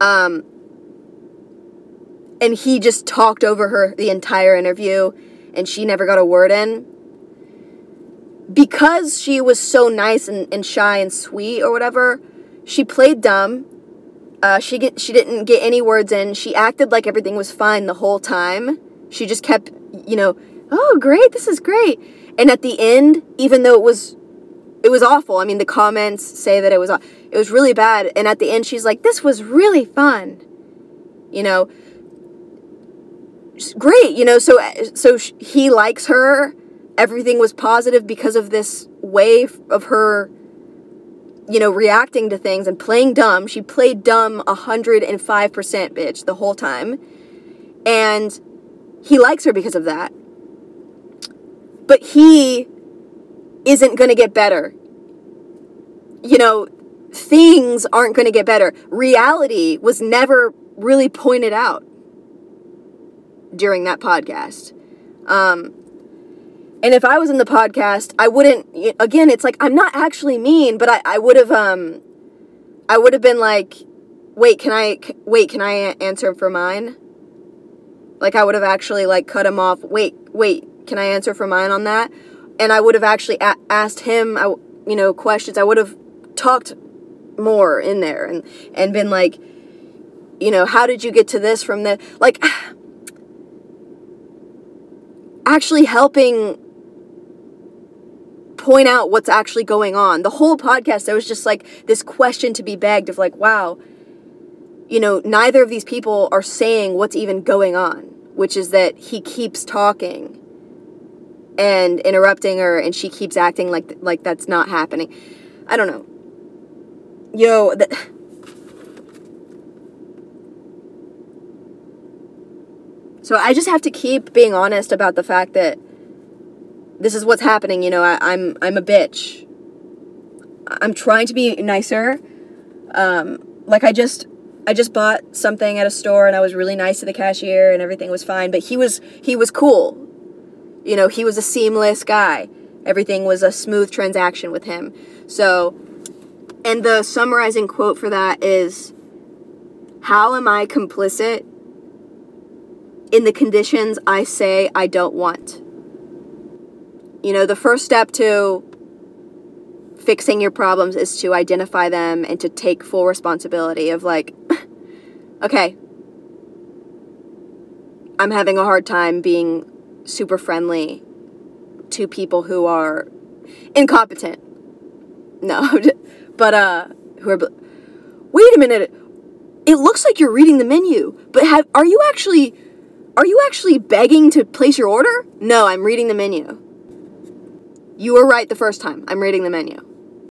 Um, and he just talked over her the entire interview, and she never got a word in. Because she was so nice and, and shy and sweet or whatever, she played dumb. Uh, she get, she didn't get any words in. She acted like everything was fine the whole time. She just kept, you know, oh, great, this is great. And at the end, even though it was, it was awful. I mean, the comments say that it was, it was really bad. And at the end, she's like, this was really fun. You know, great. You know, so so she, he likes her. Everything was positive because of this way of her, you know, reacting to things and playing dumb. She played dumb one hundred five percent, bitch, the whole time. And he likes her because of that. But he isn't going to get better. You know, things aren't going to get better. Reality was never really pointed out during that podcast. Um... And if I was in the podcast, I wouldn't, again, it's like, I'm not actually mean, but I, I would have, um, I would have been like, wait, can I, wait, can I answer for mine? Like, I would have actually, like, cut him off. Wait, wait, can I answer for mine on that? And I would have actually a- asked him, you know, questions. I would have talked more in there and, and been like, you know, how did you get to this from the, like, actually helping point out what's actually going on. The whole podcast, there was just like this question to be begged of like, wow, you know, neither of these people are saying what's even going on, which is that he keeps talking and interrupting her and she keeps acting like like that's not happening. I don't know. Yo, that... So I just have to keep being honest about the fact that this is what's happening. You know, I, I'm I'm a bitch. I'm trying to be nicer. Um, like I just, I just bought something at a store and I was really nice to the cashier and everything was fine, but he was, he was cool. You know, he was a seamless guy. Everything was a smooth transaction with him. So, and the summarizing quote for that is, how am I complicit in the conditions I say I don't want? You know, the first step to fixing your problems is to identify them and to take full responsibility of like, okay, I'm having a hard time being super friendly to people who are incompetent. No, but, uh, who are, bl- wait a minute. It looks like you're reading the menu, but have, are you actually, are you actually begging to place your order? No, I'm reading the menu. You were right the first time. I'm reading the menu.